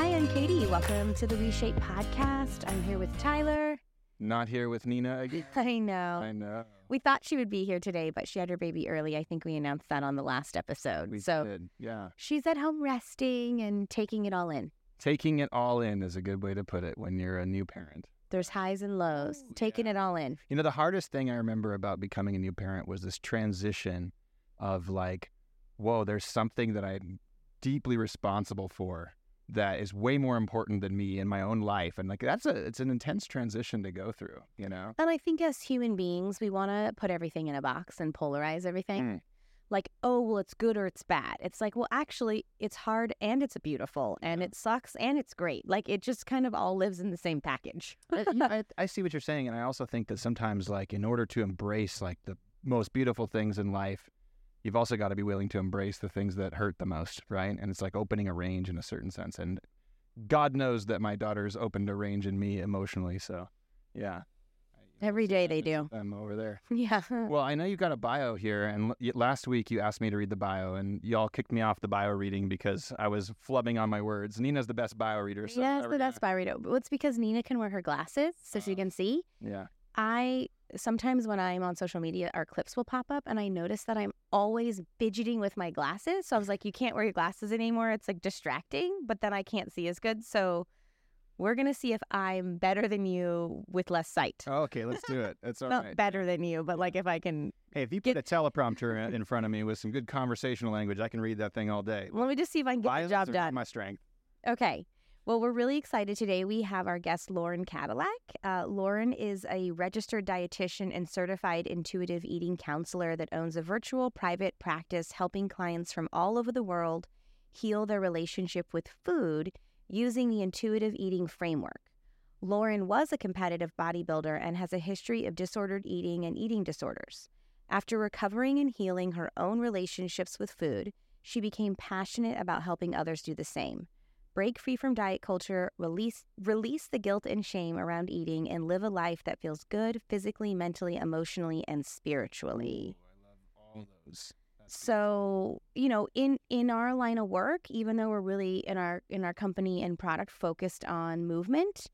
Hi, I'm Katie. Welcome to the WeShape podcast. I'm here with Tyler. Not here with Nina again. I know. We thought she would be here today, but she had her baby early. I think we announced that on the last episode. We did, yeah. She's at home resting and taking it all in. Taking it all in is a good way to put it when you're a new parent. There's highs and lows, taking it all in. You know, the hardest thing I remember about becoming a new parent was this transition of like, whoa, there's something that I'm deeply responsible for that is way more important than me in my own life. And like, it's an intense transition to go through, you know? And I think as human beings, we want to put everything in a box and polarize everything. Like, oh, well, it's good or it's bad. It's like, well, actually, it's hard and it's beautiful and it sucks and it's great. Like, it just kind of all lives in the same package. I see what you're saying. And I also think that sometimes, like, in order to embrace, like, the most beautiful things in life, you've also got to be willing to embrace the things that hurt the most, right? And it's like opening a range in a certain sense. And God knows that my daughters opened a range in me emotionally. So, yeah. Every day they do. I'm over there. Yeah. Well, I know you've got a bio here. And last week you asked me to read the bio. And y'all kicked me off the bio reading because I was flubbing on my words. Nina's the best bio reader. So Nina's the best bio reader. Well, it's because Nina can wear her glasses so she can see. Yeah. Sometimes when I'm on social media, our clips will pop up, and I notice that I'm always fidgeting with my glasses. So I was like, you can't wear your glasses anymore. It's like distracting, but then I can't see as good. So we're going to see if I'm better than you with less sight. Oh, okay, let's do it. That's all. Not better than you, but like if I can. Hey, if you put a teleprompter in front of me with some good conversational language, I can read that thing all day. Let me just see if I can get the job done. My strength. Okay. Well, we're really excited today. We have our guest, Lauren Cadillac. Lauren is a registered dietitian and certified intuitive eating counselor that owns a virtual private practice helping clients from all over the world heal their relationship with food using the intuitive eating framework. Lauren was a competitive bodybuilder and has a history of disordered eating and eating disorders. After recovering and healing her own relationships with food, she became passionate about helping others do the same. Break free from diet culture, release the guilt and shame around eating, and live a life that feels good physically, mentally, emotionally, and spiritually. Ooh, I love all those. So, you know, in our line of work, even though we're really in our company and product focused on movement,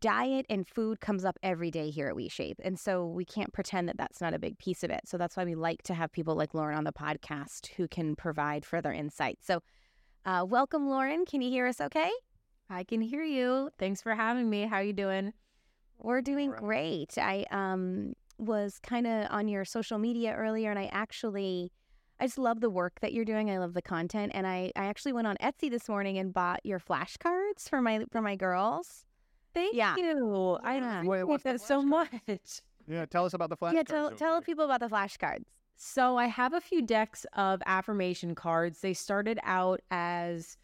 diet and food comes up every day here at WeShape. And so we can't pretend that that's not a big piece of it. So that's why we like to have people like Lauren on the podcast who can provide further insight. So welcome, Lauren. Can you hear us okay? I can hear you. Thanks for having me. How are you doing? We're doing great. I was kind of on your social media earlier, and I just love the work that you're doing. I love the content. And I actually went on Etsy this morning and bought your flashcards for my girls. Thank you. I love that so much. Yeah, tell us about the flashcards. Yeah, tell people about the flashcards. So I have a few decks of affirmation cards. They started out as,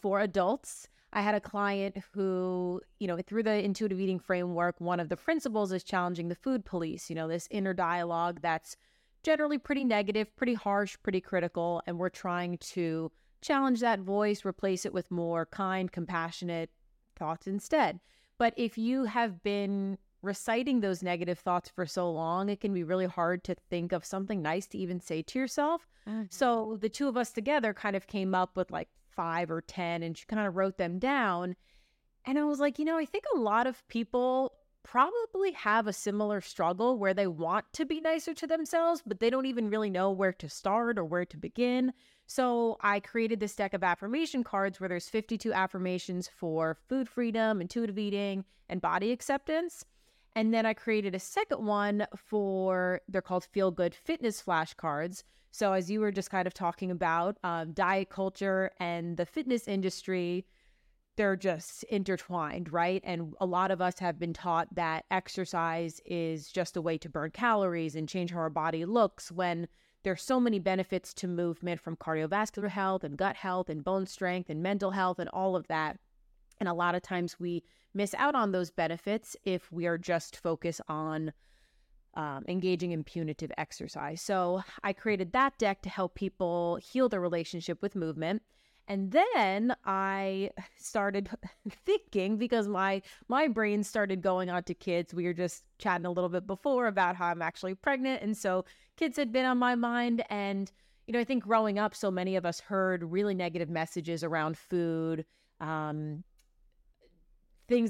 for adults. I had a client who, through the intuitive eating framework, one of the principles is challenging the food police, this inner dialogue that's generally pretty negative, pretty harsh, pretty critical. And we're trying to challenge that voice, replace it with more kind, compassionate thoughts instead. But if you have been reciting those negative thoughts for so long, it can be really hard to think of something nice to even say to yourself. Mm-hmm. So the two of us together kind of came up with like 5 or 10, and she kind of wrote them down. And I was like, I think a lot of people probably have a similar struggle where they want to be nicer to themselves, but they don't even really know where to start or where to begin. So I created this deck of affirmation cards where there's 52 affirmations for food freedom, intuitive eating, and body acceptance. And then I created a second one they're called Feel Good Fitness Flashcards. So as you were just kind of talking about diet culture and the fitness industry, they're just intertwined, right? And a lot of us have been taught that exercise is just a way to burn calories and change how our body looks, when there's so many benefits to movement, from cardiovascular health and gut health and bone strength and mental health and all of that. And a lot of times we miss out on those benefits if we are just focused on engaging in punitive exercise. So I created that deck to help people heal their relationship with movement. And then I started thinking, because my brain started going on to kids. We were just chatting a little bit before about how I'm actually pregnant. And so kids had been on my mind, and you know, I think growing up, so many of us heard really negative messages around food, things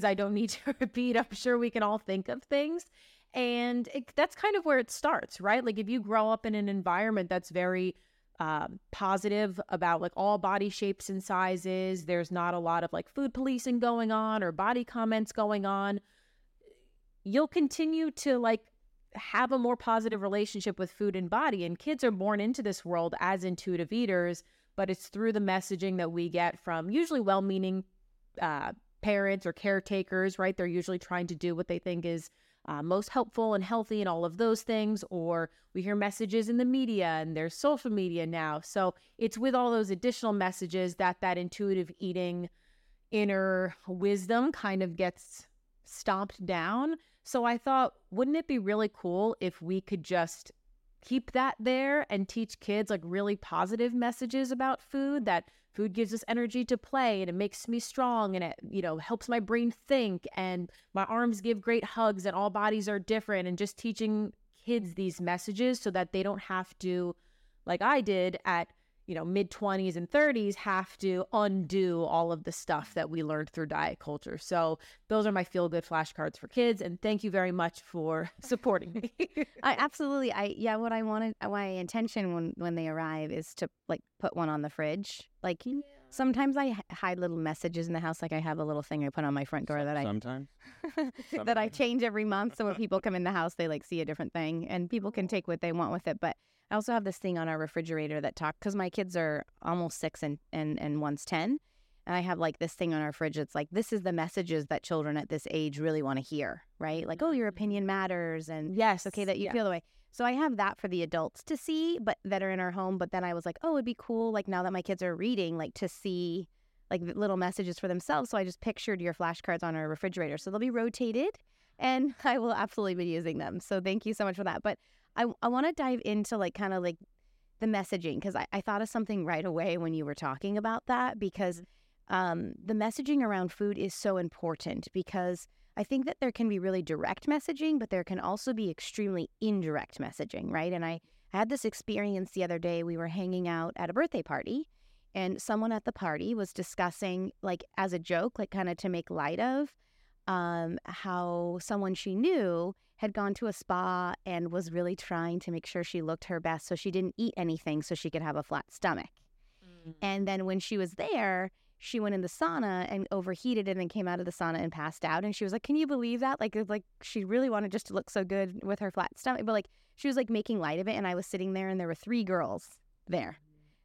I don't need to repeat. I'm sure we can all think of things. And that's kind of where it starts, right? Like if you grow up in an environment that's very positive about like all body shapes and sizes, there's not a lot of like food policing going on or body comments going on, you'll continue to like have a more positive relationship with food and body. And kids are born into this world as intuitive eaters, but it's through the messaging that we get from usually well-meaning parents or caretakers, right? They're usually trying to do what they think is most helpful and healthy and all of those things, or we hear messages in the media and there's social media now. So it's with all those additional messages that that intuitive eating inner wisdom kind of gets stomped down. So I thought, wouldn't it be really cool if we could just keep that there and teach kids like really positive messages about food, that food gives us energy to play and it makes me strong and it, you know, helps my brain think and my arms give great hugs and all bodies are different, and just teaching kids these messages so that they don't have to, like I did at, you know, mid 20s and 30s, have to undo all of the stuff that we learned through diet culture. So those are my Feel Good flashcards for kids. And thank you very much for supporting me. Absolutely. What I wanted, my intention when they arrive is to like put one on the fridge. Like sometimes I hide little messages in the house. Like I have a little thing I put on my front door that I change every month. So when people come in the house, they like see a different thing and people can take what they want with it. But I also have this thing on our refrigerator that talks, because my kids are almost 6 and one's 10. And I have like this thing on our fridge that's like, this is the messages that children at this age really want to hear, right? Like, oh, your opinion matters. And yes, okay, that you feel the way. So I have that for the adults to see, but that are in our home. But then I was like, oh, it'd be cool, like now that my kids are reading, like to see like little messages for themselves. So I just pictured your flashcards on our refrigerator. So they'll be rotated and I will absolutely be using them. So thank you so much for that. But I want to dive into like kind of like the messaging, because I thought of something right away when you were talking about that, because the messaging around food is so important, because I think that there can be really direct messaging, but there can also be extremely indirect messaging, right? And I had this experience the other day. We were hanging out at a birthday party and someone at the party was discussing like as a joke, like kind of to make light of how someone she knew had gone to a spa and was really trying to make sure she looked her best so she didn't eat anything so she could have a flat stomach. Mm-hmm. And then when she was there, she went in the sauna and overheated and then came out of the sauna and passed out. And she was like, can you believe that? Like she really wanted just to look so good with her flat stomach. But like she was like making light of it. And I was sitting there and there were 3 girls there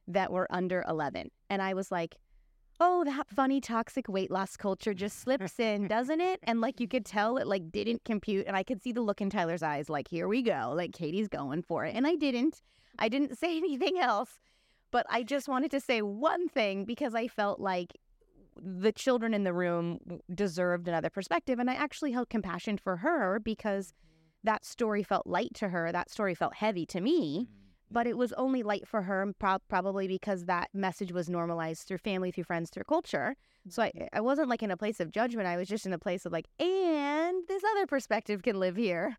that were under 11. And I was like, oh, that funny toxic weight loss culture just slips in, doesn't it? And like you could tell it like didn't compute. And I could see the look in Tyler's eyes like, here we go. Like Katie's going for it. And I didn't say anything else. But I just wanted to say one thing because I felt like the children in the room deserved another perspective. And I actually held compassion for her because that story felt light to her. That story felt heavy to me. But it was only light for her, probably because that message was normalized through family, through friends, through culture. So I wasn't like in a place of judgment. I was just in a place of like, and this other perspective can live here.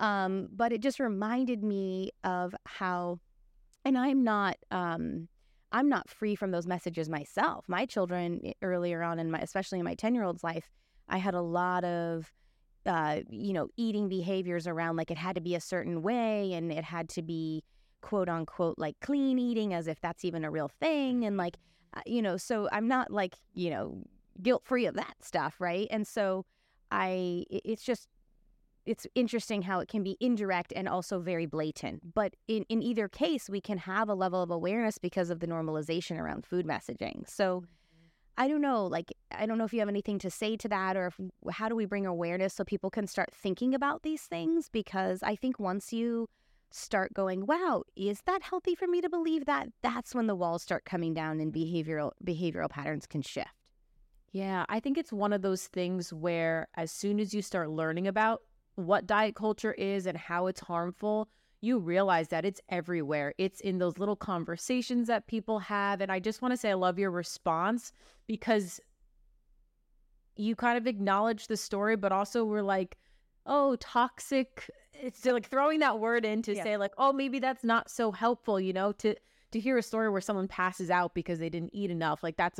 But it just reminded me of how, and I'm not free from those messages myself. My children earlier on, especially in my 10-year-old's life, I had a lot of eating behaviors around like it had to be a certain way and it had to be quote unquote like clean eating, as if that's even a real thing. And like, so I'm not like, guilt free of that stuff. Right. And so it's interesting how it can be indirect and also very blatant. But in either case, we can have a level of awareness because of the normalization around food messaging. So I don't know if you have anything to say to that, or how do we bring awareness so people can start thinking about these things? Because I think once you start going, wow, is that healthy for me to believe that? That's when the walls start coming down and behavioral patterns can shift. Yeah, I think it's one of those things where as soon as you start learning about what diet culture is and how it's harmful, you realize that it's everywhere. It's in those little conversations that people have. And I just want to say I love your response, because you kind of acknowledge the story, but also we're like, oh, toxic. It's like throwing that word in to say like, oh, maybe that's not so helpful, to to hear a story where someone passes out because they didn't eat enough, like that's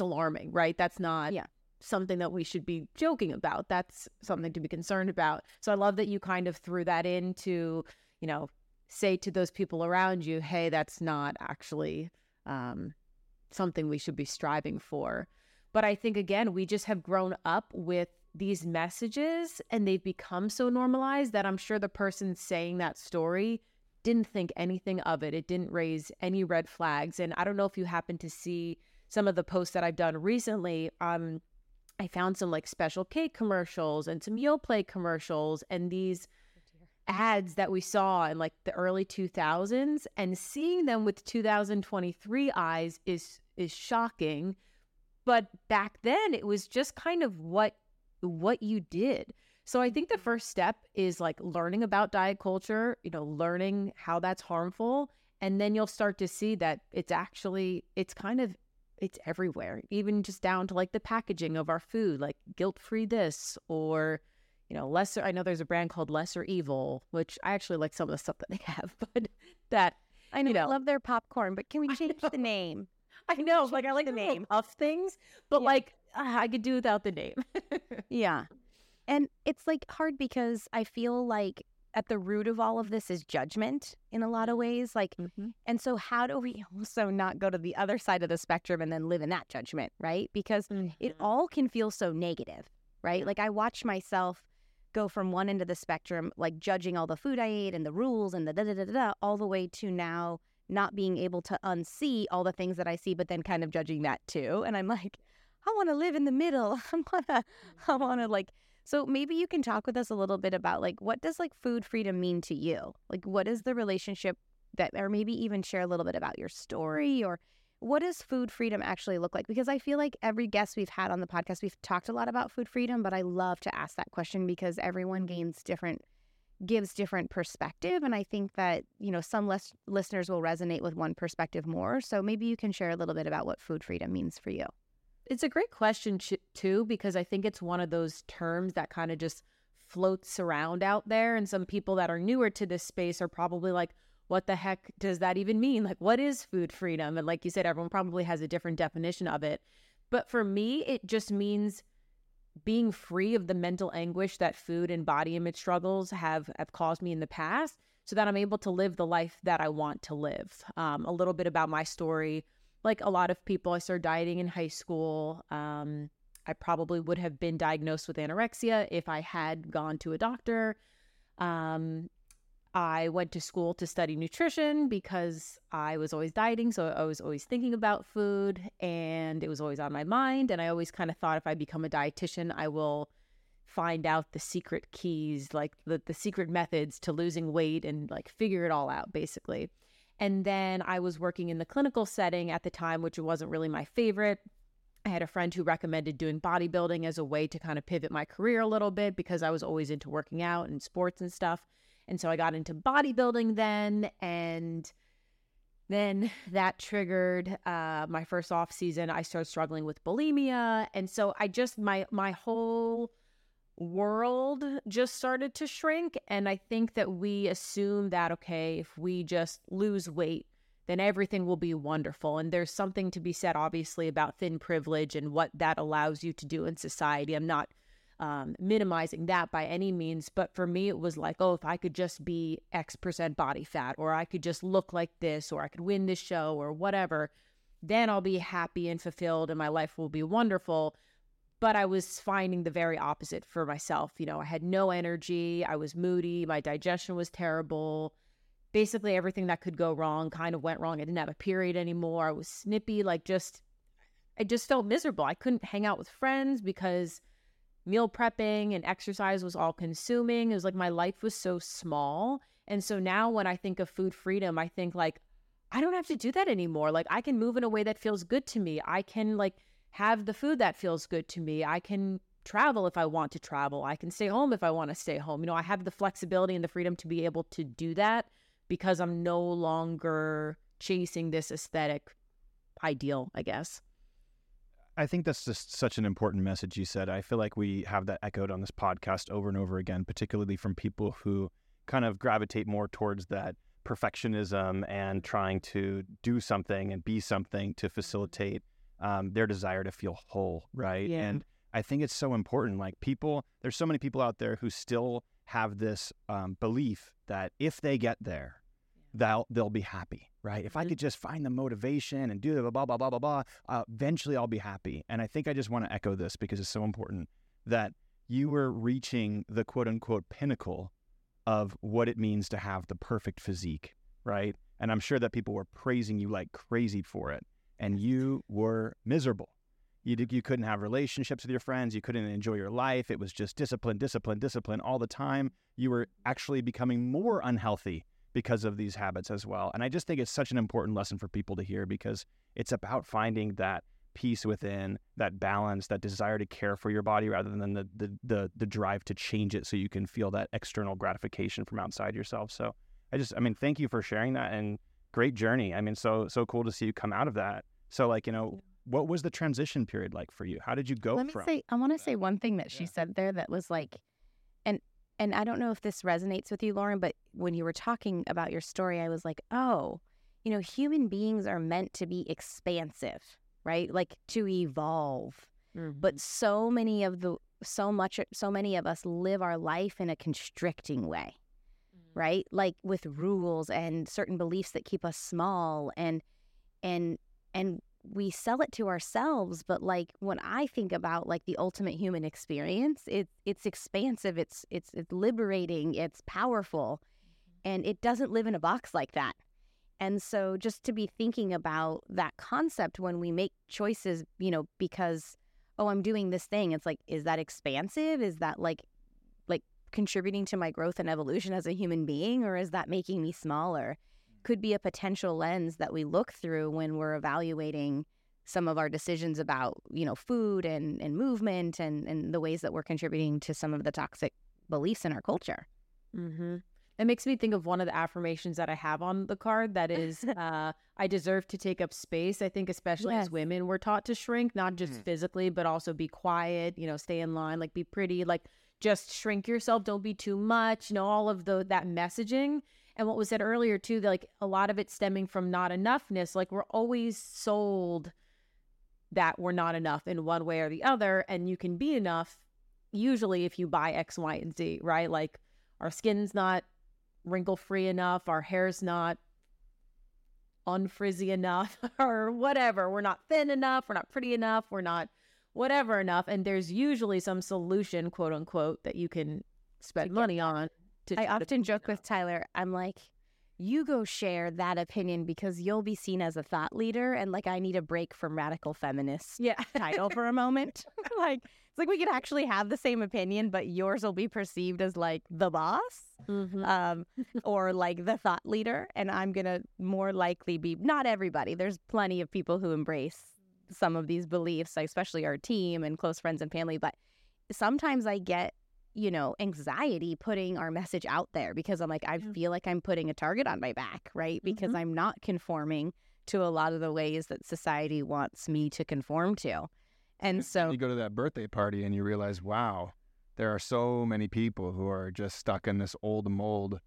alarming, right? That's not something that we should be joking about. That's something to be concerned about. So I love that you kind of threw that in to, you know, say to those people around you, hey, that's not actually something we should be striving for. But I think, again, we just have grown up with these messages and they've become so normalized that I'm sure the person saying that story didn't think anything of it. It didn't raise any red flags. And I don't know if you happen to see some of the posts that I've done recently. I found some like Special K commercials and some Yoplait commercials and these ads that we saw in like the early 2000s, and seeing them with 2023 eyes is shocking. But back then it was just kind of what you did. So I think the first step is like learning about diet culture, you know, learning how that's harmful. And then you'll start to see that it's actually, it's everywhere, even just down to like the packaging of our food, like guilt-free this, or, you know, Lesser. I know there's a brand called Lesser Evil, which I actually like some of the stuff that they have, but that I know, you know, I love their popcorn, but can we change the name? I know, like I like the name of things, but like I could do without the name. Yeah. And it's like hard because I feel like at the root of all of this is judgment in a lot of ways. Like, and so how do we also not go to the other side of the spectrum and then live in that judgment, right? Because it all can feel so negative, right? Like I watch myself go from one end of the spectrum, like judging all the food I ate and the rules and the da-da-da-da-da, all the way to now not being able to unsee all the things that I see, but then kind of judging that too. And I'm like, I want to live in the middle. I want to like... So maybe you can talk with us a little bit about like, what does like food freedom mean to you? Like, what is the relationship that, or maybe even share a little bit about your story, or what does food freedom actually look like? Because I feel like every guest we've had on the podcast, we've talked a lot about food freedom, but I love to ask that question because everyone gives different perspective. And I think that, you know, some listeners will resonate with one perspective more. So maybe you can share a little bit about what food freedom means for you. It's a great question, too, because I think it's one of those terms that kind of just floats around out there. And some people that are newer to this space are probably like, what the heck does that even mean? Like, what is food freedom? And like you said, everyone probably has a different definition of it. But for me, it just means being free of the mental anguish that food and body image struggles have caused me in the past, so that I'm able to live the life that I want to live. A little bit about my story. Like a lot of people, I started dieting in high school. I probably would have been diagnosed with anorexia if I had gone to a doctor. I went to school to study nutrition because I was always dieting. So I was always thinking about food and it was always on my mind. And I always kind of thought if I become a dietitian, I will find out the secret keys, like the secret methods to losing weight and like figure it all out, basically. And then I was working in the clinical setting at the time, which wasn't really my favorite. I had a friend who recommended doing bodybuilding as a way to kind of pivot my career a little bit because I was always into working out and sports and stuff. And so I got into bodybuilding then, and then that triggered my first off season. I started struggling with bulimia. And so I just, my whole world just started to shrink. And I think that we assume that, okay, if we just lose weight, then everything will be wonderful. And there's something to be said, obviously, about thin privilege and what that allows you to do in society. I'm not minimizing that by any means. But for me, it was like, oh, if I could just be X% body fat, or I could just look like this, or I could win this show or whatever, then I'll be happy and fulfilled and my life will be wonderful. But I was finding the very opposite for myself. You know, I had no energy. I was moody. My digestion was terrible. Basically, everything that could go wrong kind of went wrong. I didn't have a period anymore. I was snippy. Like, I just felt miserable. I couldn't hang out with friends because meal prepping and exercise was all consuming. It was like my life was so small. And so now when I think of food freedom, I think like, I don't have to do that anymore. Like, I can move in a way that feels good to me. I can like have the food that feels good to me. I can travel if I want to travel. I can stay home if I want to stay home. You know, I have the flexibility and the freedom to be able to do that because I'm no longer chasing this aesthetic ideal, I guess. I think that's just such an important message you said. I feel like we have that echoed on this podcast over and over again, particularly from people who kind of gravitate more towards that perfectionism and trying to do something and be something to facilitate their desire to feel whole, right? Yeah. And I think it's so important. Like people, there's so many people out there who still have this belief that if they get there, they'll be happy, right? If I could just find the motivation and do the blah, blah, blah, blah, blah, eventually I'll be happy. And I think I just want to echo this because it's so important that you were reaching the quote unquote pinnacle of what it means to have the perfect physique, right? And I'm sure that people were praising you like crazy for it. And you were miserable. You couldn't have relationships with your friends. You couldn't enjoy your life. It was just discipline, discipline, discipline all the time. You were actually becoming more unhealthy because of these habits as well. And I just think it's such an important lesson for people to hear because it's about finding that peace within, that balance, that desire to care for your body rather than the drive to change it so you can feel that external gratification from outside yourself. So thank you for sharing that and great journey. I mean, so cool to see you come out of that. So what was the transition period like for you? How did you go I want to say one thing that she said there that was like, and I don't know if this resonates with you, Lauren, but when you were talking about your story, I was like, oh, human beings are meant to be expansive, right? Like to evolve. Mm-hmm. But so many of us live our life in a constricting way, mm-hmm. right? Like with rules and certain beliefs that keep us small and we sell it to ourselves, but like when I think about like the ultimate human experience, it's expansive, it's liberating, it's powerful, and it doesn't live in a box like that. And so just to be thinking about that concept when we make choices, because, oh, I'm doing this thing. It's like, is that expansive? Is that like contributing to my growth and evolution as a human being, or is that making me smaller? Could be a potential lens that we look through when we're evaluating some of our decisions about, food and movement and the ways that we're contributing to some of the toxic beliefs in our culture. Mm-hmm. It makes me think of one of the affirmations that I have on the card that is, I deserve to take up space. I think especially as women, we're taught to shrink, not just physically, but also be quiet, stay in line, like be pretty, like just shrink yourself. Don't be too much, all of that messaging. And what was said earlier too, that like a lot of it stemming from not enoughness, like we're always sold that we're not enough in one way or the other, and you can be enough usually if you buy X, Y, and Z, right? Like our skin's not wrinkle free enough, our hair's not unfrizzy enough or whatever, we're not thin enough, we're not pretty enough, we're not whatever enough, and there's usually some solution, quote unquote, that you can spend money on. I often joke with Tyler, I'm like, you go share that opinion because you'll be seen as a thought leader. And like, I need a break from radical feminist title for a moment. Like, it's like we could actually have the same opinion, but yours will be perceived as like the boss or like the thought leader. And I'm going to more likely be, not everybody. There's plenty of people who embrace some of these beliefs, especially our team and close friends and family. But sometimes I get anxiety putting our message out there because I'm like, I feel like I'm putting a target on my back, right? Because I'm not conforming to a lot of the ways that society wants me to conform to. And so you go to that birthday party and you realize, wow, there are so many people who are just stuck in this old mold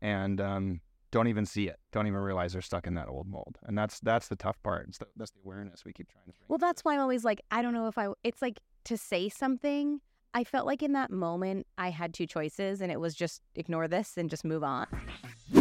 and don't even see it, don't even realize they're stuck in that old mold. And that's the tough part. That's the awareness we keep trying to bring. Well, that's why I'm always like, I don't know if it's like to say something. I felt like in that moment, I had two choices, and it was just ignore this and just move on.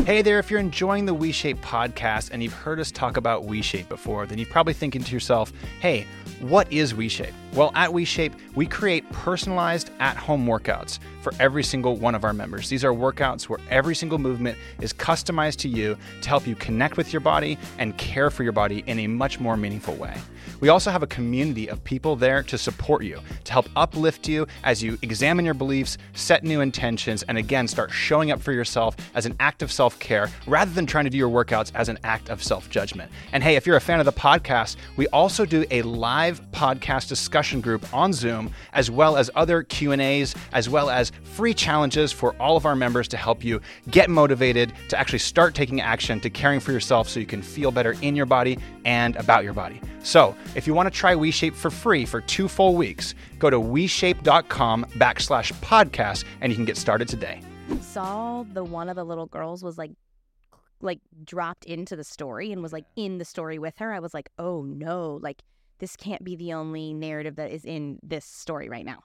Hey there, if you're enjoying the WeShape podcast and you've heard us talk about WeShape before, then you're probably thinking to yourself, hey, what is WeShape? Well, at WeShape, we create personalized at-home workouts for every single one of our members. These are workouts where every single movement is customized to you to help you connect with your body and care for your body in a much more meaningful way. We also have a community of people there to support you, to help uplift you as you examine your beliefs, set new intentions, and again, start showing up for yourself as an act of self-care rather than trying to do your workouts as an act of self-judgment. And hey, if you're a fan of the podcast, we also do a live podcast discussion group on Zoom, as well as other Q&As, as well as free challenges for all of our members to help you get motivated to actually start taking action to caring for yourself so you can feel better in your body and about your body. So if you want to try WeShape for free for 2 full weeks, go to WeShape.com/podcast and you can get started today. Saw the one of the little girls was like like dropped into the story and was like in the story with her, I was like, oh no, like this can't be the only narrative that is in this story right now.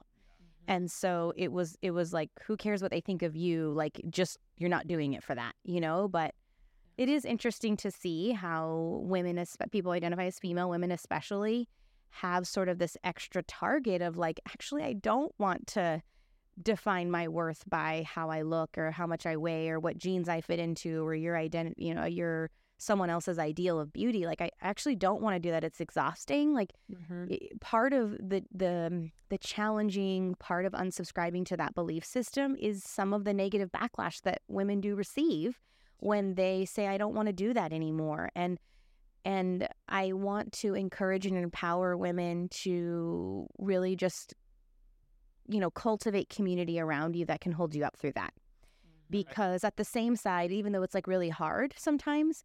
And so it was like, who cares what they think of you? Like, just, you're not doing it for that, you know? But it is interesting to see how women, people identify as female, women especially, have sort of this extra target of like, actually, I don't want to define my worth by how I look or how much I weigh or what jeans I fit into or your identity, you know, your someone else's ideal of beauty. Like, I actually don't want to do that. It's exhausting. Like, part of the challenging part of unsubscribing to that belief system is some of the negative backlash that women do receive when they say, I don't want to do that anymore. And I want to encourage and empower women to really just, you know, cultivate community around you that can hold you up through that. Because at the same side, even though it's like really hard sometimes,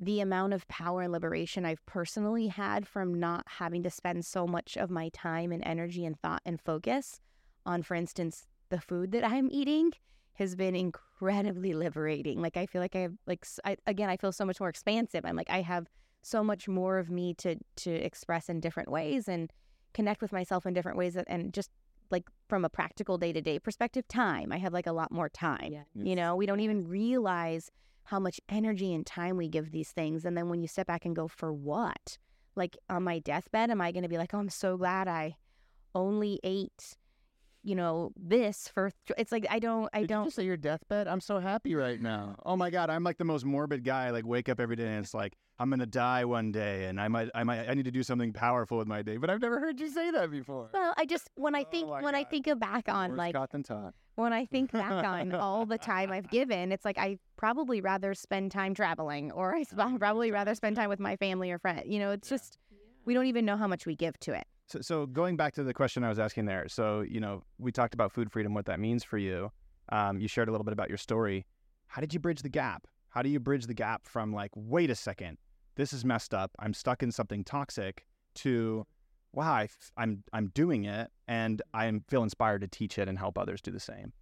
the amount of power and liberation I've personally had from not having to spend so much of my time and energy and thought and focus on, for instance, the food that I'm eating has been incredibly liberating. Like, I feel like I have, like, I feel so much more expansive. I'm like, I have so much more of me to express in different ways and connect with myself in different ways, and just like from a practical day-to-day perspective, time. I have like a lot more time, you know? We don't even realize how much energy and time we give these things. And then when you step back and go, for what? Like, on my deathbed, am I going to be like, oh, I'm so glad I only ate, you know, this for... It's like, I don't... Did you just say your deathbed? I'm so happy right now. Oh my God, I'm like the most morbid guy. I like wake up every day and it's like, I'm going to die one day and I need to do something powerful with my day. But I've never heard you say that before. Well, I just, I think back on like... Worse caught than taught. When I think back on all the time I've given, it's like I probably rather spend time traveling, or I probably rather spend time with my family or friends. You know, it's just, we don't even know how much we give to it. So going back to the question I was asking there. So, you know, we talked about food freedom, what that means for you. You shared a little bit about your story. How did you bridge the gap? How do you bridge the gap from like, wait a second, this is messed up, I'm stuck in something toxic, to... wow, I'm doing it, and I feel inspired to teach it and help others do the same?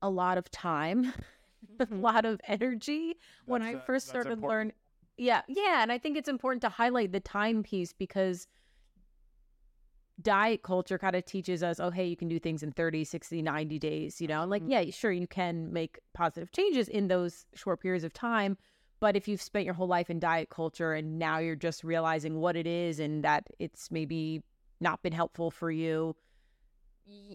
A lot of time, a lot of energy. When I first started learning, and I think it's important to highlight the time piece, because diet culture kind of teaches us, oh, hey, you can do things in 30, 60, 90 days, you know? And like, yeah, sure, you can make positive changes in those short periods of time. But if you've spent your whole life in diet culture and now you're just realizing what it is and that it's maybe not been helpful for you,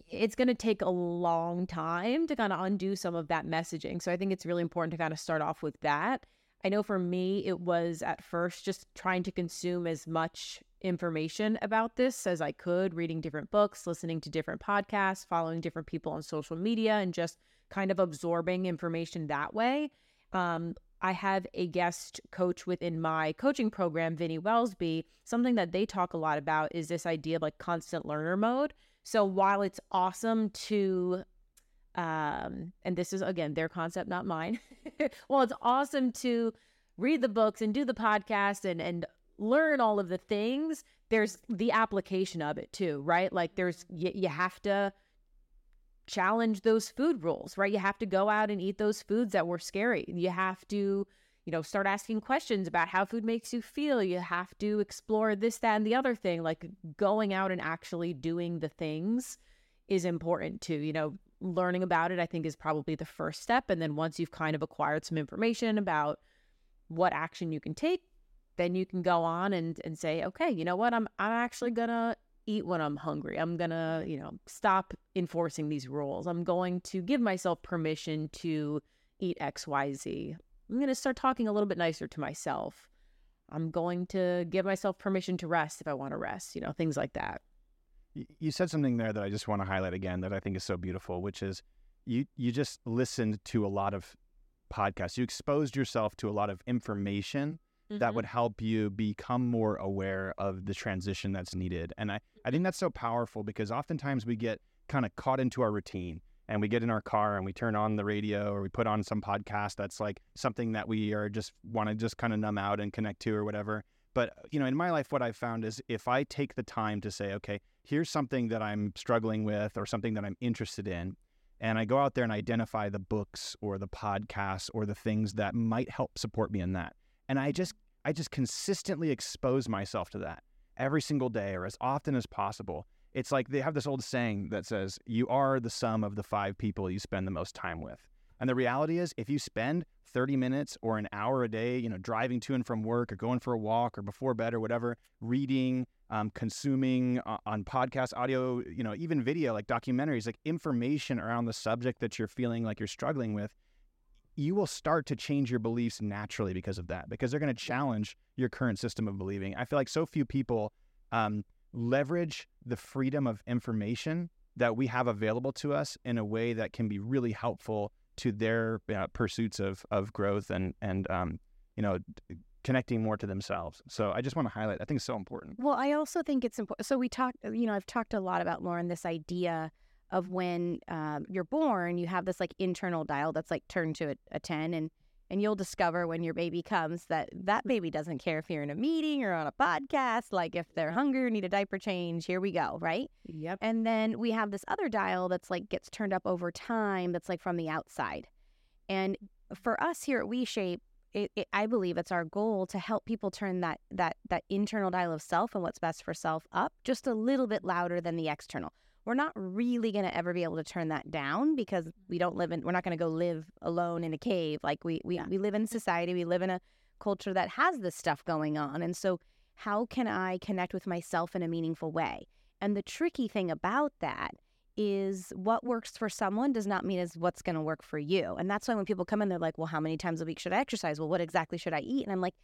it's going to take a long time to kind of undo some of that messaging. So I think it's really important to kind of start off with that. I know for me, it was at first just trying to consume as much information about this as I could, reading different books, listening to different podcasts, following different people on social media, and just kind of absorbing information that way. I have a guest coach within my coaching program, Vinnie Wellsby. Something that they talk a lot about is this idea of like constant learner mode. So while it's awesome to, and this is, again, their concept, not mine. Well, it's awesome to read the books and do the podcast and learn all of the things. There's the application of it too, right? Like you have to challenge those food rules, right? You have to go out and eat those foods that were scary. You have to, you know, start asking questions about how food makes you feel. You have to explore this, that, and the other thing. Like, going out and actually doing the things is important too. You know, learning about it, I think, is probably the first step. And then once you've kind of acquired some information about what action you can take, then you can go on and say, okay, you know what? I'm actually gonna eat when I'm hungry. I'm going to, you know, stop enforcing these rules. I'm going to give myself permission to eat XYZ. I'm going to start talking a little bit nicer to myself. I'm going to give myself permission to rest if I want to rest, you know, things like that. You said something there that I just want to highlight again that I think is so beautiful, which is you just listened to a lot of podcasts. You exposed yourself to a lot of information that would help you become more aware of the transition that's needed. And I think that's so powerful, because oftentimes we get kind of caught into our routine, and we get in our car and we turn on the radio or we put on some podcast that's like something that we are just want to just kind of numb out and connect to or whatever. But, you know, in my life, what I've found is if I take the time to say, okay, here's something that I'm struggling with or something that I'm interested in, And I go out there and identify the books or the podcasts or the things that might help support me in that. And I just consistently expose myself to that every single day or as often as possible. It's like they have this old saying that says, you are the sum of the 5 people you spend the most time with. And the reality is, if you spend 30 minutes or an hour a day, driving to and from work or going for a walk or before bed or whatever, reading, consuming on podcast, audio, even video, like documentaries, like information around the subject that you're feeling like you're struggling with, you will start to change your beliefs naturally because of that, because they're going to challenge your current system of believing. I feel like so few people leverage the freedom of information that we have available to us in a way that can be really helpful to their pursuits of growth and connecting more to themselves. So I just want to highlight, I think it's so important. Well, I also think it's important. So we talked, I've talked a lot about, Lauren, this idea of when you're born, you have this like internal dial that's like turned to a 10, and you'll discover when your baby comes that baby doesn't care if you're in a meeting or on a podcast, like if they're hungry or need a diaper change, here we go, right? Yep. And then we have this other dial that's like gets turned up over time, that's like from the outside. And for us here at WeShape, I believe it's our goal to help people turn that internal dial of self and what's best for self up just a little bit louder than the external. We're not really going to ever be able to turn that down because we're not going to go live alone in a cave. Like we live in society, we live in a culture that has this stuff going on. And so how can I connect with myself in a meaningful way? And the tricky thing about that is what works for someone does not mean is what's going to work for you. And that's why when people come in, they're like, well, how many times a week should I exercise? Well, what exactly should I eat? And I'm like,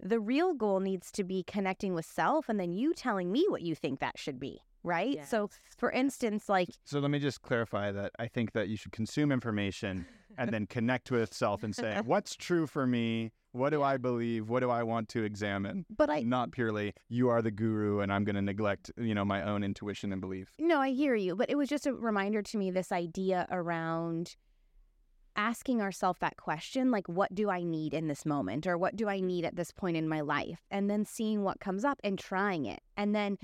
the real goal needs to be connecting with self and then you telling me what you think that should be. Right? Yes. So for instance, So let me just clarify that I think that you should consume information and then connect with self and say, what's true for me? What do I believe? What do I want to examine? But not purely, you are the guru and I'm going to neglect, my own intuition and belief. No, I hear you. But it was just a reminder to me, this idea around asking ourselves that question, like, what do I need in this moment? Or what do I need at this point in my life? And then seeing what comes up and trying it. And then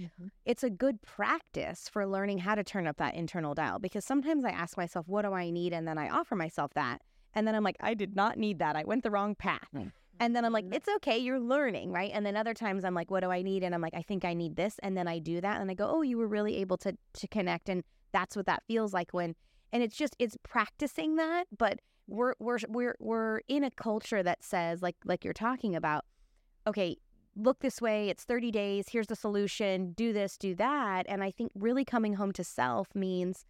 it's a good practice for learning how to turn up that internal dial. Because sometimes I ask myself, what do I need? And then I offer myself that. And then I'm like, I did not need that. I went the wrong path. And then I'm like, it's okay. You're learning, right? And then other times I'm like, what do I need? And I'm like, I think I need this. And then I do that. And I go, oh, you were really able to connect. And that's what that feels like when... And it's practicing that, but we're in a culture that says, like you're talking about, okay, look this way, it's 30 days, here's the solution, do this, do that. And I think really coming home to self means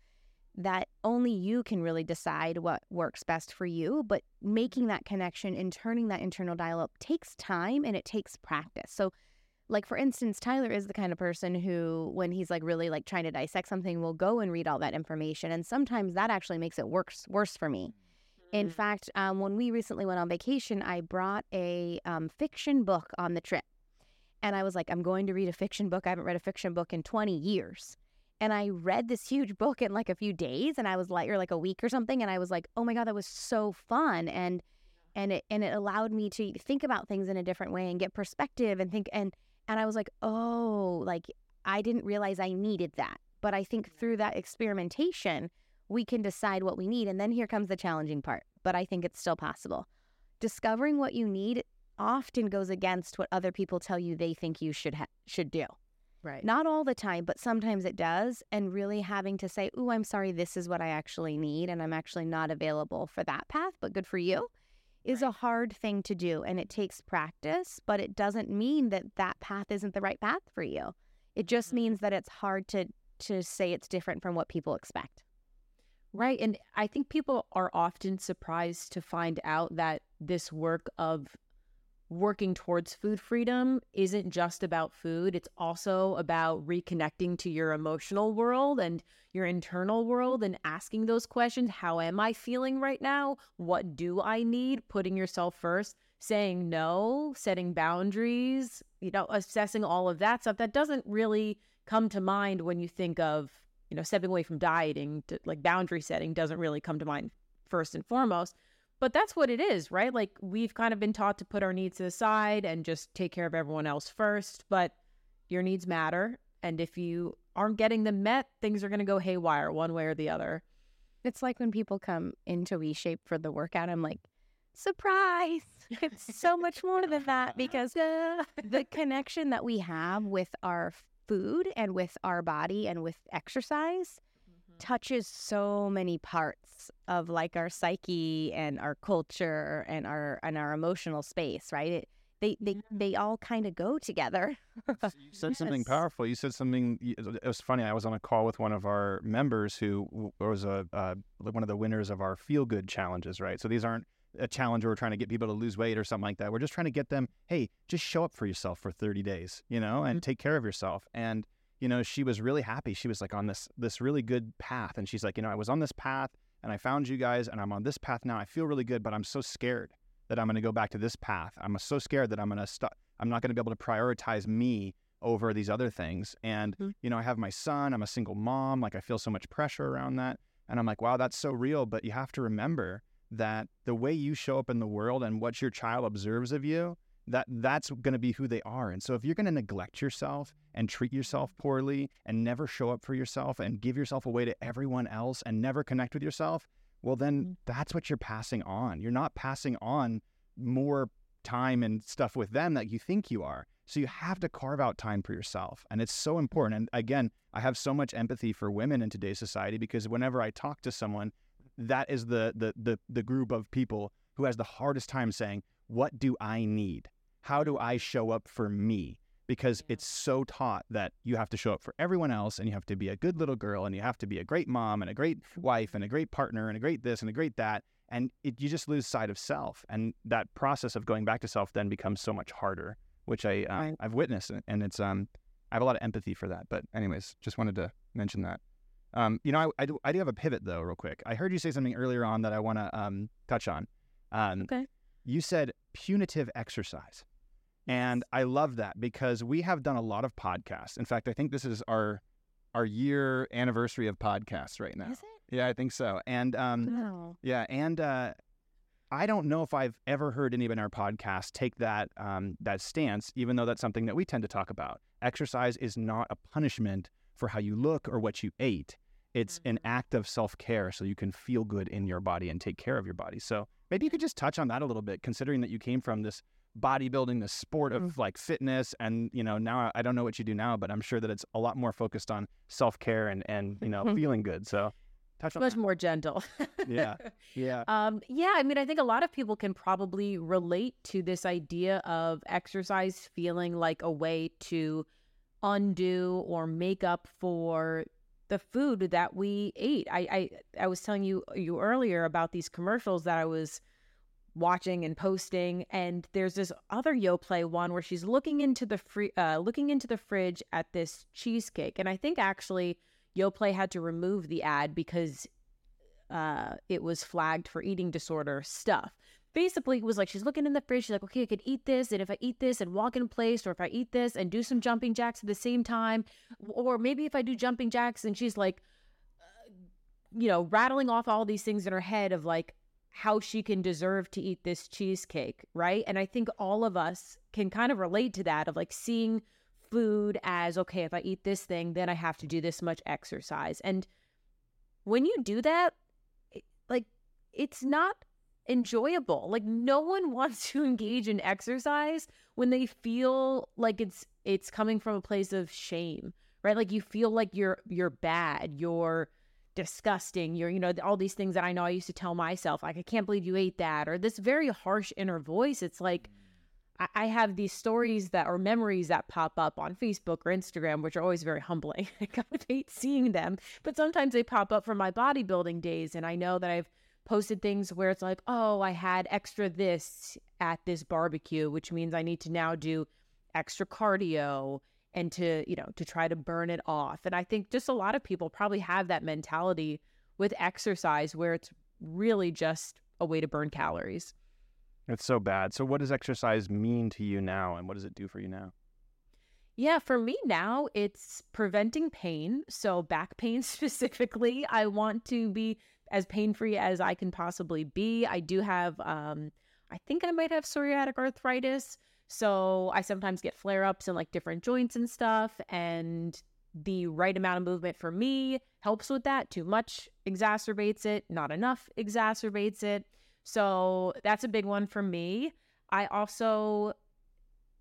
that only you can really decide what works best for you, but making that connection and turning that internal dial up takes time and it takes practice. So like, for instance, Tyler is the kind of person who, when he's like really like trying to dissect something, will go and read all that information. And sometimes that actually makes it worse for me. In fact, when we recently went on vacation, I brought a fiction book on the trip. And I was like, I'm going to read a fiction book. I haven't read a fiction book in 20 years. And I read this huge book in like a few days. And I was like, or like a week or something. And I was like, oh my God, that was so fun. And it allowed me to think about things in a different way and get perspective and think And I was like, oh, like I didn't realize I needed that. But I think through that experimentation, we can decide what we need. And then here comes the challenging part. But I think it's still possible. Discovering what you need often goes against what other people tell you they think you should do. Right. Not all the time, but sometimes it does. And really having to say, oh, I'm sorry, this is what I actually need. And I'm actually not available for that path, but good for you. Is a hard thing to do, and it takes practice, but it doesn't mean that path isn't the right path for you. It just means that it's hard to say it's different from what people expect. Right, and I think people are often surprised to find out that this work of working towards food freedom isn't just about food. It's also about reconnecting to your emotional world and your internal world and asking those questions. How am I feeling right now? What do I need? Putting yourself first, saying no, setting boundaries, assessing all of that stuff that doesn't really come to mind when you think of, stepping away from dieting. Like boundary setting doesn't really come to mind first and foremost. But that's what it is, right? Like we've kind of been taught to put our needs to the side and just take care of everyone else first. But your needs matter. And if you aren't getting them met, things are going to go haywire one way or the other. It's like when people come into WeShape for the workout, I'm like, surprise! It's so much more than that, because the connection that we have with our food and with our body and with exercise touches so many parts of like our psyche and our culture and our emotional space, right? They all kind of go together. You said something powerful. You said something. It was funny. I was on a call with one of our members who was one of the winners of our Feel Good challenges, right? So these aren't a challenge where we're trying to get people to lose weight or something like that. We're just trying to get them, hey, just show up for yourself for 30 days, and take care of yourself. And, she was really happy. She was like on this really good path. And she's like, I was on this path and I found you guys and I'm on this path now. I feel really good, but I'm so scared that I'm going to go back to this path. I'm so scared that I'm not going to be able to prioritize me over these other things. And, I have my son, I'm a single mom. Like I feel so much pressure around that. And I'm like, wow, that's so real. But you have to remember that the way you show up in the world and what your child observes of you, that's going to be who they are. And so if you're going to neglect yourself and treat yourself poorly and never show up for yourself and give yourself away to everyone else and never connect with yourself, well, then that's what you're passing on. You're not passing on more time and stuff with them that you think you are. So you have to carve out time for yourself. And it's so important. And again, I have so much empathy for women in today's society, because whenever I talk to someone, that is the group of people who has the hardest time saying, what do I need? How do I show up for me? Because it's so taught that you have to show up for everyone else and you have to be a good little girl and you have to be a great mom and a great wife and a great partner and a great this and a great that. And you just lose sight of self. And that process of going back to self then becomes so much harder, which I've witnessed. And it's I have a lot of empathy for that. But anyways, just wanted to mention that. I do have a pivot, though, real quick. I heard you say something earlier on that I want to touch on. Okay. You said punitive exercise. And I love that, because we have done a lot of podcasts. In fact, I think this is our year anniversary of podcasts right now. Is it? Yeah, I think so. And yeah, and I don't know if I've ever heard anybody in our podcast take that stance, even though that's something that we tend to talk about. Exercise is not a punishment for how you look or what you ate. It's an act of self-care so you can feel good in your body and take care of your body. So maybe you could just touch on that a little bit, considering that you came from this bodybuilding, the sport of like fitness, and now I don't know what you do now, but I'm sure that it's a lot more focused on self-care and feeling good. So touch on much that. More gentle. yeah I think a lot of people can probably relate to this idea of exercise feeling like a way to undo or make up for the food that we ate. I was telling you earlier about these commercials that I was watching and posting, and there's this other Yoplait one where she's looking into the fridge at this cheesecake, and I think actually Yoplait had to remove the ad because it was flagged for eating disorder stuff. Basically, it was like she's looking in the fridge. She's like, okay, I could eat this, and if I eat this and walk in place, or if I eat this and do some jumping jacks at the same time, or maybe if I do jumping jacks, and she's like, rattling off all these things in her head of like how she can deserve to eat this cheesecake, right? And I think all of us can kind of relate to that, of like seeing food as, okay, if I eat this thing, then I have to do this much exercise. And when you do that, it's not enjoyable. Like no one wants to engage in exercise when they feel like it's coming from a place of shame, right? Like you feel like you're bad, you're disgusting, you're all these things that I know I used to tell myself, like I can't believe you ate that, or this very harsh inner voice. It's like I have these stories that or memories that pop up on Facebook or Instagram, which are always very humbling. I kind of hate seeing them, but sometimes they pop up from my bodybuilding days, and I know that I've posted things where it's like, oh, I had extra this at this barbecue, which means I need to now do extra cardio and to try to burn it off. And I think just a lot of people probably have that mentality with exercise, where it's really just a way to burn calories. It's so bad. So what does exercise mean to you now, and what does it do for you now? Yeah, for me now, it's preventing pain. So back pain specifically, I want to be as pain-free as I can possibly be. I do have, I think I might have psoriatic arthritis. So I sometimes get flare-ups in like different joints and stuff. And the right amount of movement for me helps with that. Too much exacerbates it. Not enough exacerbates it. So that's a big one for me. I also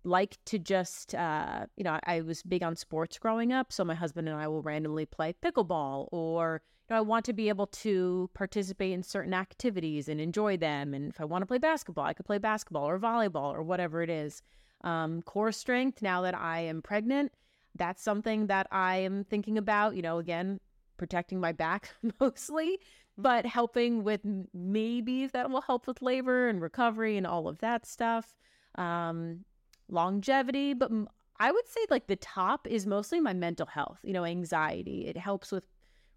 like to just, I was big on sports growing up. So my husband and I will randomly play pickleball, or, I want to be able to participate in certain activities and enjoy them. And if I want to play basketball, I could play basketball or volleyball or whatever it is. Core strength, now that I am pregnant, that's something that I am thinking about, again, protecting my back mostly, but helping with, maybe that will help with labor and recovery and all of that stuff. Longevity, but I would say the top is mostly my mental health, anxiety. It helps with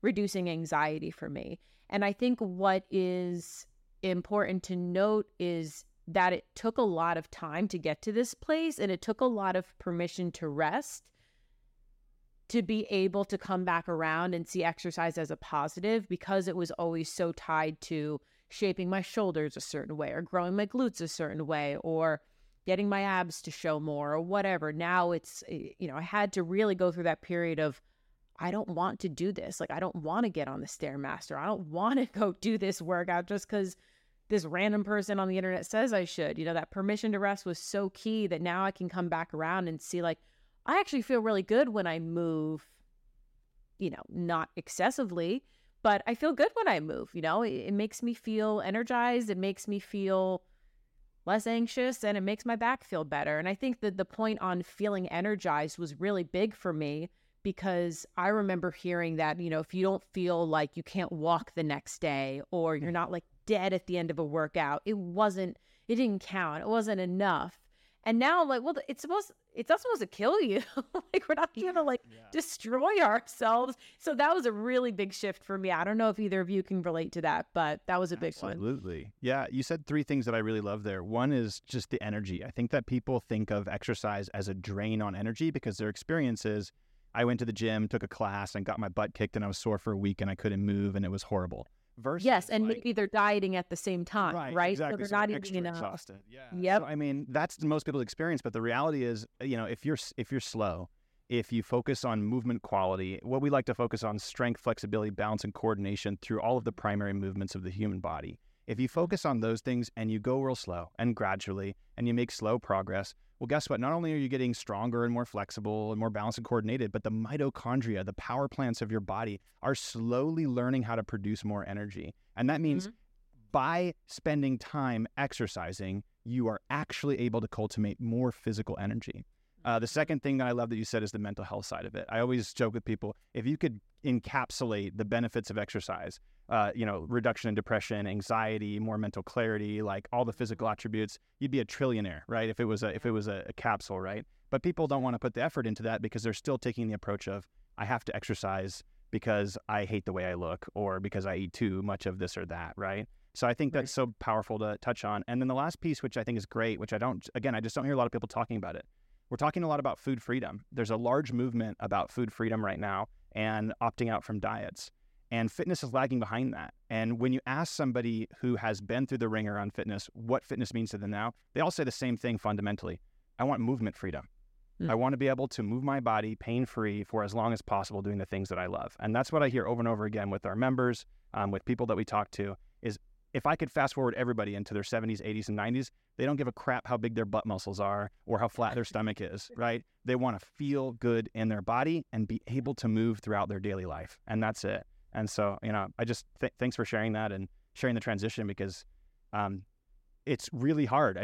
reducing anxiety for me. And I think what is important to note is that it took a lot of time to get to this place, and it took a lot of permission to rest to be able to come back around and see exercise as a positive, because it was always so tied to shaping my shoulders a certain way, or growing my glutes a certain way, or getting my abs to show more, or whatever. Now it's, I had to really go through that period of, I don't want to do this. I don't want to get on the Stairmaster. I don't want to go do this workout just because this random person on the internet says I should. That permission to rest was so key that now I can come back around and see, I actually feel really good when I move, not excessively, but I feel good when I move. It makes me feel energized. It makes me feel less anxious, and it makes my back feel better. And I think that the point on feeling energized was really big for me, because I remember hearing that, if you don't feel like you can't walk the next day, or you're not dead at the end of a workout, it didn't count. It wasn't enough. And now I'm well, it's not supposed to kill you. We're not going to destroy ourselves. So that was a really big shift for me. I don't know if either of you can relate to that, but that was a big one. Absolutely. Yeah. You said three things that I really love there. One is just the energy. I think that people think of exercise as a drain on energy because their experience is, I went to the gym, took a class, and got my butt kicked, and I was sore for a week, and I couldn't move, and it was horrible. Versus, yes, and maybe they're dieting at the same time, right? Exactly. So they're not eating enough. Exhausted. Yeah. Yep. So, that's the most people's experience. But the reality is, if you're slow, if you focus on movement quality, what we like to focus on, strength, flexibility, balance, and coordination through all of the primary movements of the human body. If you focus on those things and you go real slow and gradually, and you make slow progress, well, guess what? Not only are you getting stronger and more flexible and more balanced and coordinated, but the mitochondria, the power plants of your body, are slowly learning how to produce more energy. And that means by spending time exercising, you are actually able to cultivate more physical energy. The second thing that I love that you said is the mental health side of it. I always joke with people, if you could encapsulate the benefits of exercise, reduction in depression, anxiety, more mental clarity, all the physical attributes, you'd be a trillionaire, right? If it was a capsule, right? But people don't want to put the effort into that because they're still taking the approach of, I have to exercise because I hate the way I look, or because I eat too much of this or that, right? So I think that's so powerful to touch on. And then the last piece, which I think is great, which I just don't hear a lot of people talking about it. We're talking a lot about food freedom. There's a large movement about food freedom right now and opting out from diets. And fitness is lagging behind that. And when you ask somebody who has been through the ringer on fitness what fitness means to them now, they all say the same thing fundamentally. I want movement freedom. Mm. I want to be able to move my body pain-free for as long as possible, doing the things that I love. And that's what I hear over and over again with our members, with people that we talk to, is if I could fast forward everybody into their 70s, 80s, and 90s, they don't give a crap how big their butt muscles are or how flat their stomach is, right? They want to feel good in their body and be able to move throughout their daily life. And that's it. And so, I just thanks for sharing that and sharing the transition, because it's really hard.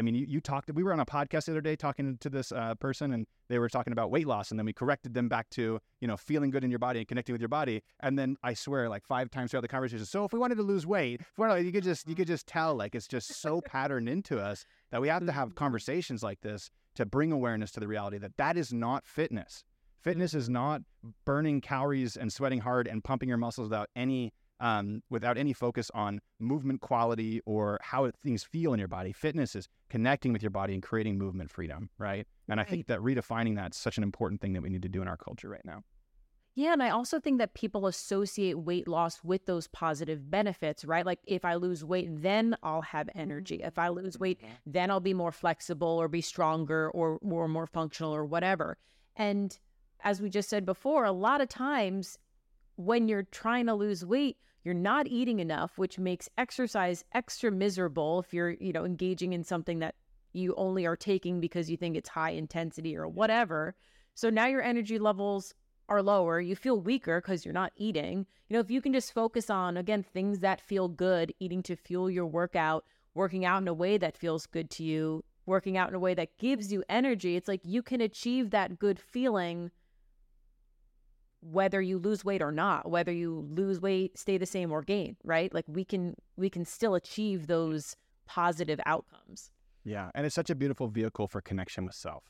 We were on a podcast the other day talking to this person, and they were talking about weight loss, and then we corrected them back to, feeling good in your body and connecting with your body. And then I swear, 5 times throughout the conversation, so if we wanted to lose weight, you could just tell, it's just so patterned into us that we have to have conversations like this to bring awareness to the reality that is not fitness. Fitness is not burning calories and sweating hard and pumping your muscles without any focus on movement quality or how things feel in your body. Fitness is connecting with your body and creating movement freedom, right? And I think that redefining that's such an important thing that we need to do in our culture right now. Yeah, and I also think that people associate weight loss with those positive benefits, right? If I lose weight, then I'll have energy. If I lose weight, then I'll be more flexible or be stronger or more functional or whatever. And as we just said before, a lot of times when you're trying to lose weight, you're not eating enough, which makes exercise extra miserable if you're, you know, engaging in something that you only are taking because you think it's high intensity or whatever. So now your energy levels are lower. You feel weaker because you're not eating. You know, if you can just focus on, again, things that feel good, eating to fuel your workout, working out in a way that feels good to you, working out in a way that gives you energy, it's like you can achieve that good feeling whether you lose weight or not, whether you lose weight, stay the same or gain, right? Like we can still achieve those positive outcomes. Yeah, and it's such a beautiful vehicle for connection with self.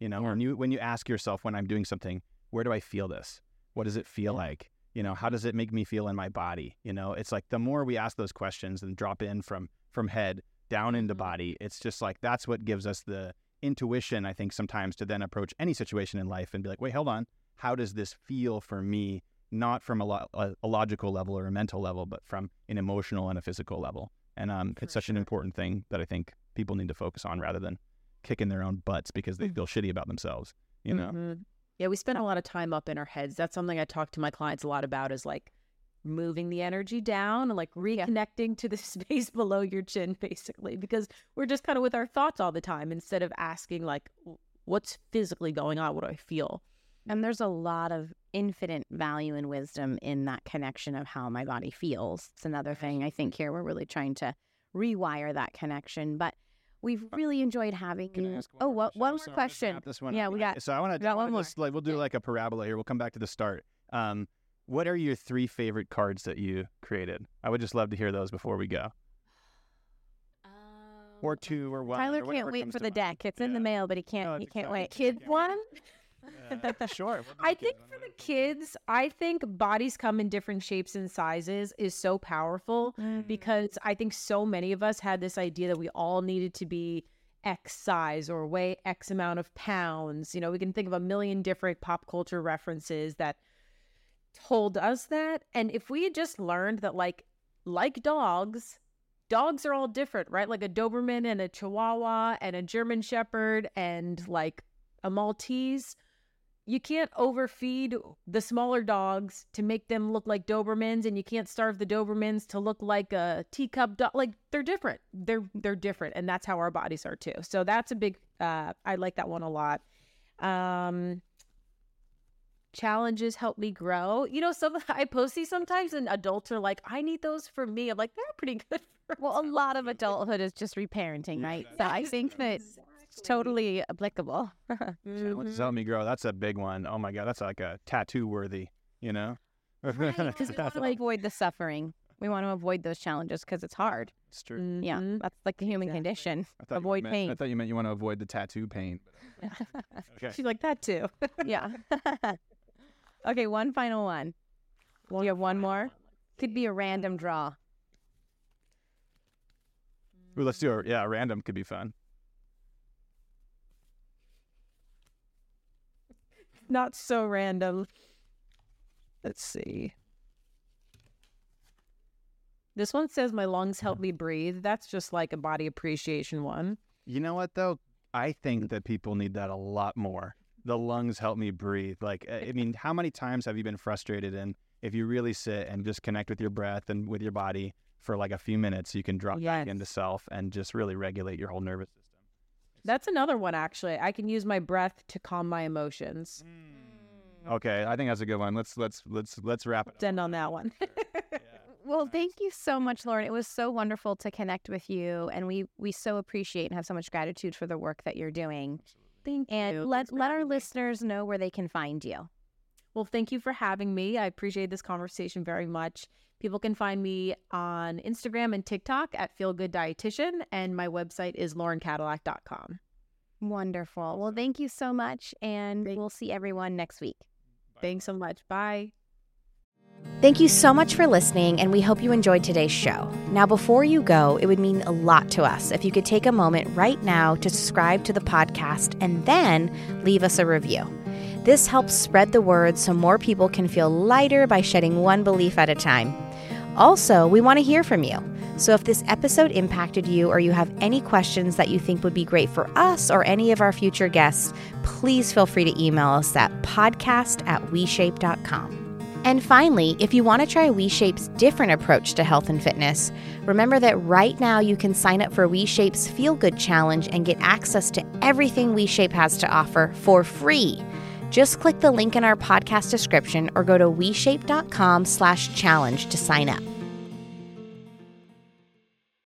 You know, when you ask yourself, when I'm doing something, where do I feel this? What does it feel like? You know, how does it make me feel in my body? You know, it's like the more we ask those questions and drop in from head down into body, it's just like that's what gives us the intuition, I think, sometimes to then approach any situation in life and be like, wait, hold on, how does this feel for me? Not from a logical level or a mental level, but from an emotional and a physical level. And it's such an important thing that I think people need to focus on rather than kicking their own butts because they feel shitty about themselves, you know? Mm-hmm. Yeah, we spend a lot of time up in our heads. That's something I talk to my clients a lot about is like moving the energy down and like reconnecting to the space below your chin, basically, because we're just kind of with our thoughts all the time instead of asking like, what's physically going on? What do I feel? And there's a lot of infinite value and wisdom in that connection of how my body feels. It's another thing I think here we're really trying to rewire that connection. But we've really enjoyed having you. Oh, one more question. Yeah, we got. So I want to. Like, we'll do like a parabola here. We'll come back to the start. What are your three favorite cards that you created? I would just love to hear those before we go. Or two or one. Tyler can't wait for the deck. It's in the mail, but he can't wait. Kid one. Sure. I think for the kids, I think bodies come in different shapes and sizes is so powerful because I think so many of us had this idea that we all needed to be X size or weigh X amount of pounds. You know, we can think of a million different pop culture references that told us that. And if we had just learned that like dogs are all different, right? Like a Doberman and a Chihuahua and a German Shepherd and like a Maltese. You can't overfeed the smaller dogs to make them look like Dobermans, and you can't starve the Dobermans to look like a teacup dog. Like they're different. They're different, and that's how our bodies are too. So that's a big. I like that one a lot. Challenges help me grow. You know, some I post these sometimes, and adults are like, "I need those for me." I'm like, "They're pretty good." Well, a lot of adulthood is just reparenting, right? So I think that. It's totally applicable. Challenges help me grow. That's a big one. Oh my God. That's like a tattoo worthy, you know? Because right, we want to avoid the suffering. We want to avoid those challenges because it's hard. It's true. Mm-hmm. Yeah. That's like the human condition. Avoid pain. I thought you meant you want to avoid the tattoo pain. Okay. She's like that too. Yeah. Okay. One final one. Do you have one more? Could be a random draw. Ooh, let's do a random could be fun. Not so random. Let's see. This one says my lungs help me breathe. That's just like a body appreciation one. You know what, though? I think that people need that a lot more. The lungs help me breathe. Like, I mean, how many times have you been frustrated? And if you really sit and just connect with your breath and with your body for like a few minutes, you can drop back into self and just really regulate your whole nervous system. That's another one, actually. I can use my breath to calm my emotions. Okay, I think that's a good one. Let's wrap it up. End on that one. Yeah. Well, thank you so much, Lauren. It was so wonderful to connect with you, and we so appreciate and have so much gratitude for the work that you're doing. Thank you. Let our listeners know where they can find you. Well, thank you for having me. I appreciate this conversation very much. People can find me on Instagram and TikTok at Feel Good Dietitian, and my website is laurencadillac.com. Wonderful. Well, thank you so much, and we'll see everyone next week. Bye. Thanks so much. Bye. Thank you so much for listening, and we hope you enjoyed today's show. Now, before you go, it would mean a lot to us if you could take a moment right now to subscribe to the podcast and then leave us a review. This helps spread the word so more people can feel lighter by shedding one belief at a time. Also, we want to hear from you. So if this episode impacted you or you have any questions that you think would be great for us or any of our future guests, please feel free to email us at podcast@weshape.com. And finally, if you want to try WeShape's different approach to health and fitness, remember that right now you can sign up for WeShape's Feel Good Challenge and get access to everything WeShape has to offer for free. Just click the link in our podcast description or go to weshape.com/challenge to sign up.